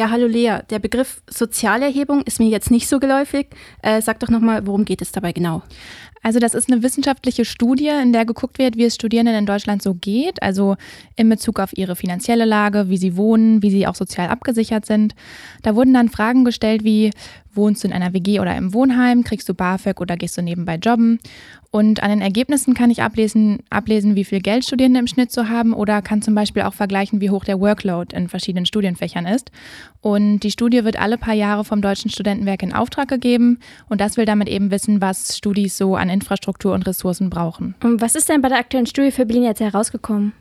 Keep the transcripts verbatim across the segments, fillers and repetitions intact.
Ja, hallo Lea, der Begriff Sozialerhebung ist mir jetzt nicht so geläufig. Äh, sag doch nochmal, worum geht es dabei genau? Also das ist eine wissenschaftliche Studie, in der geguckt wird, wie es Studierenden in Deutschland so geht, also in Bezug auf ihre finanzielle Lage, wie sie wohnen, wie sie auch sozial abgesichert sind. Da wurden dann Fragen gestellt wie, wohnst du in einer W G oder im Wohnheim, kriegst du BAföG oder gehst du nebenbei jobben? Und an den Ergebnissen kann ich ablesen, ablesen, wie viel Geld Studierende im Schnitt so haben oder kann zum Beispiel auch vergleichen, wie hoch der Workload in verschiedenen Studienfächern ist. Und die Studie wird alle paar Jahre vom Deutschen Studentenwerk in Auftrag gegeben und das will damit eben wissen, was Studis so an Infrastruktur und Ressourcen brauchen. Und was ist denn bei der aktuellen Studie für Berlin jetzt herausgekommen?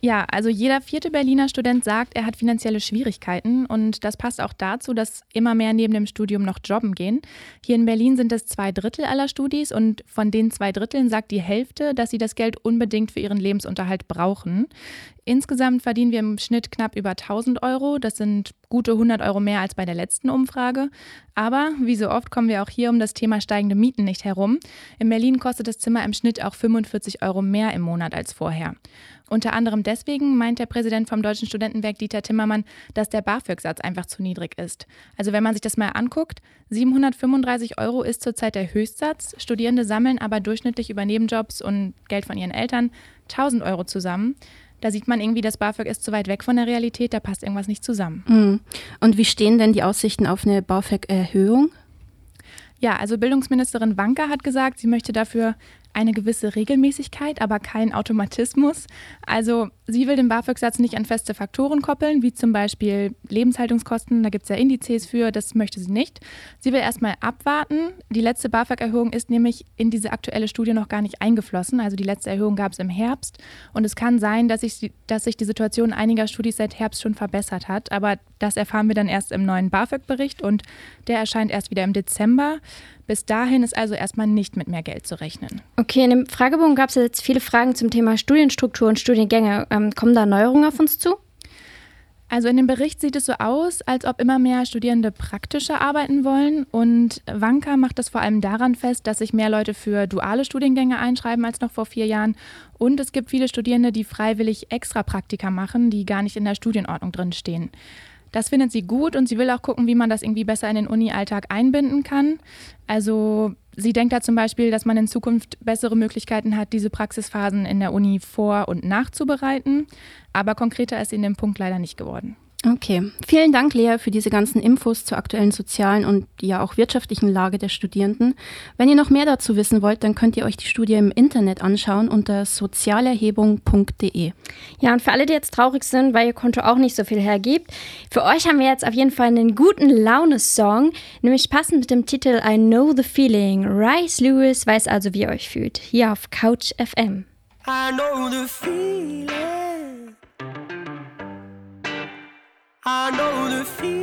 Ja, also jeder vierte Berliner Student sagt, er hat finanzielle Schwierigkeiten und das passt auch dazu, dass immer mehr neben dem Studium noch jobben gehen. Hier in Berlin sind es zwei Drittel aller Studis und von den zwei Dritteln sagt die Hälfte, dass sie das Geld unbedingt für ihren Lebensunterhalt brauchen. Insgesamt verdienen wir im Schnitt knapp über tausend Euro. Das sind gute hundert Euro mehr als bei der letzten Umfrage. Aber wie so oft kommen wir auch hier um das Thema steigende Mieten nicht herum. In Berlin kostet das Zimmer im Schnitt auch fünfundvierzig Euro mehr im Monat als vorher. Unter anderem deswegen meint der Präsident vom Deutschen Studentenwerk, Dieter Timmermann, dass der BAföG-Satz einfach zu niedrig ist. Also wenn man sich das mal anguckt, siebenhundertfünfunddreißig Euro ist zurzeit der Höchstsatz. Studierende sammeln aber durchschnittlich über Nebenjobs und Geld von ihren Eltern tausend Euro zusammen. Da sieht man irgendwie, das BAföG ist zu weit weg von der Realität, da passt irgendwas nicht zusammen. Mhm. Und wie stehen denn die Aussichten auf eine BAföG-Erhöhung? Ja, also Bildungsministerin Wanka hat gesagt, sie möchte dafür eine gewisse Regelmäßigkeit, aber keinen Automatismus. Also sie will den BAföG-Satz nicht an feste Faktoren koppeln, wie zum Beispiel Lebenshaltungskosten, da gibt es ja Indizes für, das möchte sie nicht. Sie will erstmal abwarten. Die letzte BAföG-Erhöhung ist nämlich in diese aktuelle Studie noch gar nicht eingeflossen. Also die letzte Erhöhung gab es im Herbst und es kann sein, dass sich, dass sich die Situation einiger Studis seit Herbst schon verbessert hat. Aber das erfahren wir dann erst im neuen BAföG-Bericht und der erscheint erst wieder im Dezember. Bis dahin ist also erstmal nicht mit mehr Geld zu rechnen. Okay, in dem Fragebogen gab es jetzt viele Fragen zum Thema Studienstruktur und Studiengänge. Ähm, kommen da Neuerungen auf uns zu? Also in dem Bericht sieht es so aus, als ob immer mehr Studierende praktischer arbeiten wollen. Und Wanka macht das vor allem daran fest, dass sich mehr Leute für duale Studiengänge einschreiben als noch vor vier Jahren. Und es gibt viele Studierende, die freiwillig extra Praktika machen, die gar nicht in der Studienordnung drinstehen. Das findet sie gut und sie will auch gucken, wie man das irgendwie besser in den Uni-Alltag einbinden kann. Also sie denkt da zum Beispiel, dass man in Zukunft bessere Möglichkeiten hat, diese Praxisphasen in der Uni vor- und nachzubereiten. Aber konkreter ist sie in dem Punkt leider nicht geworden. Okay, vielen Dank Lea für diese ganzen Infos zur aktuellen sozialen und ja auch wirtschaftlichen Lage der Studierenden. Wenn ihr noch mehr dazu wissen wollt, dann könnt ihr euch die Studie im Internet anschauen unter sozialerhebung punkt de. Ja, und für alle, die jetzt traurig sind, weil ihr Konto auch nicht so viel hergibt, für euch haben wir jetzt auf jeden Fall einen guten Laune-Song, nämlich passend mit dem Titel I Know the Feeling. Rice Lewis weiß also, wie ihr euch fühlt, hier auf Couch F M. I know the feeling. I know the feeling.